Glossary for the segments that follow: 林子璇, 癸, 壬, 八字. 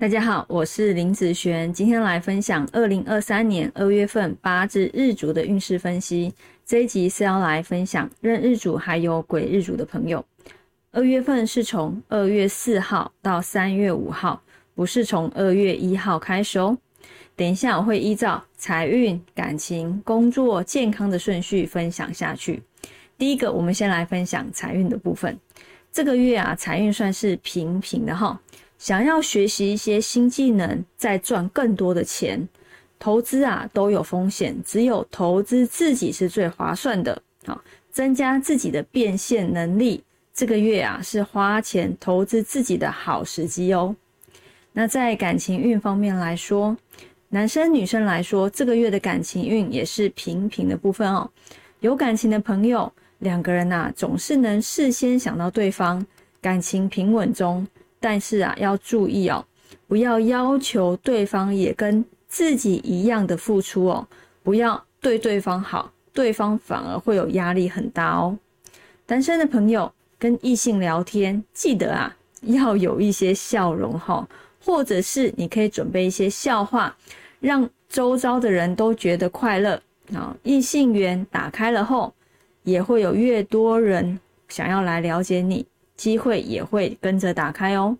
大家好，我是林子璇，今天来分享2023年2月份八字日主的运势分析。这一集是要来分享壬日主还有癸日主的朋友。2月份是从2月4号到3月5号，不是从2月1号开始哦。等一下我会依照财运、感情、工作、健康的顺序分享下去。第一个，我们先来分享财运的部分。这个月啊，财运算是平平的哈。想要学习一些新技能，再赚更多的钱，投资啊都有风险，只有投资自己是最划算的。好，增加自己的变现能力，这个月啊是花钱投资自己的好时机哦。那在感情运方面来说，男生女生来说，这个月的感情运也是平平的部分哦。有感情的朋友，两个人啊总是能事先想到对方，感情平稳中。但是啊，要注意哦，不要要求对方也跟自己一样的付出哦，不要对对方好，对方反而会有压力很大哦。单身的朋友跟异性聊天，记得啊，要有一些笑容哦，或者是你可以准备一些笑话，让周遭的人都觉得快乐。异性缘打开了后，也会有越多人想要来了解你。机会也会跟着打开哦。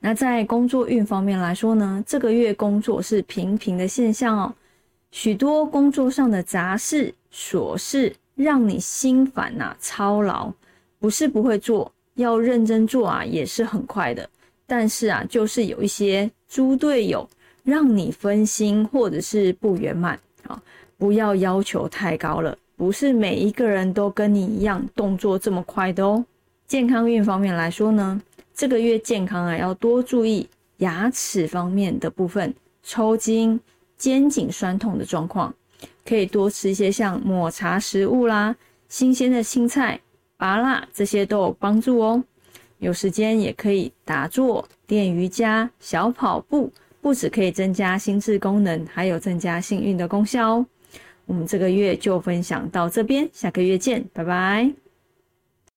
那在工作运方面来说呢，这个月工作是平平的现象哦。许多工作上的杂事、琐事让你心烦啊、操劳，不是不会做，要认真做啊也是很快的。但是啊，就是有一些猪队友让你分心或者是不圆满啊，不要要求太高了，不是每一个人都跟你一样动作这么快的哦。健康运方面来说呢，这个月健康啊要多注意牙齿方面的部分，抽筋、肩颈酸痛的状况，可以多吃一些像抹茶食物啦、新鲜的青菜、芭乐，这些都有帮助哦。有时间也可以打坐、练瑜伽、小跑步，不只可以增加心智功能，还有增加幸运的功效哦。我们这个月就分享到这边，下个月见，拜拜。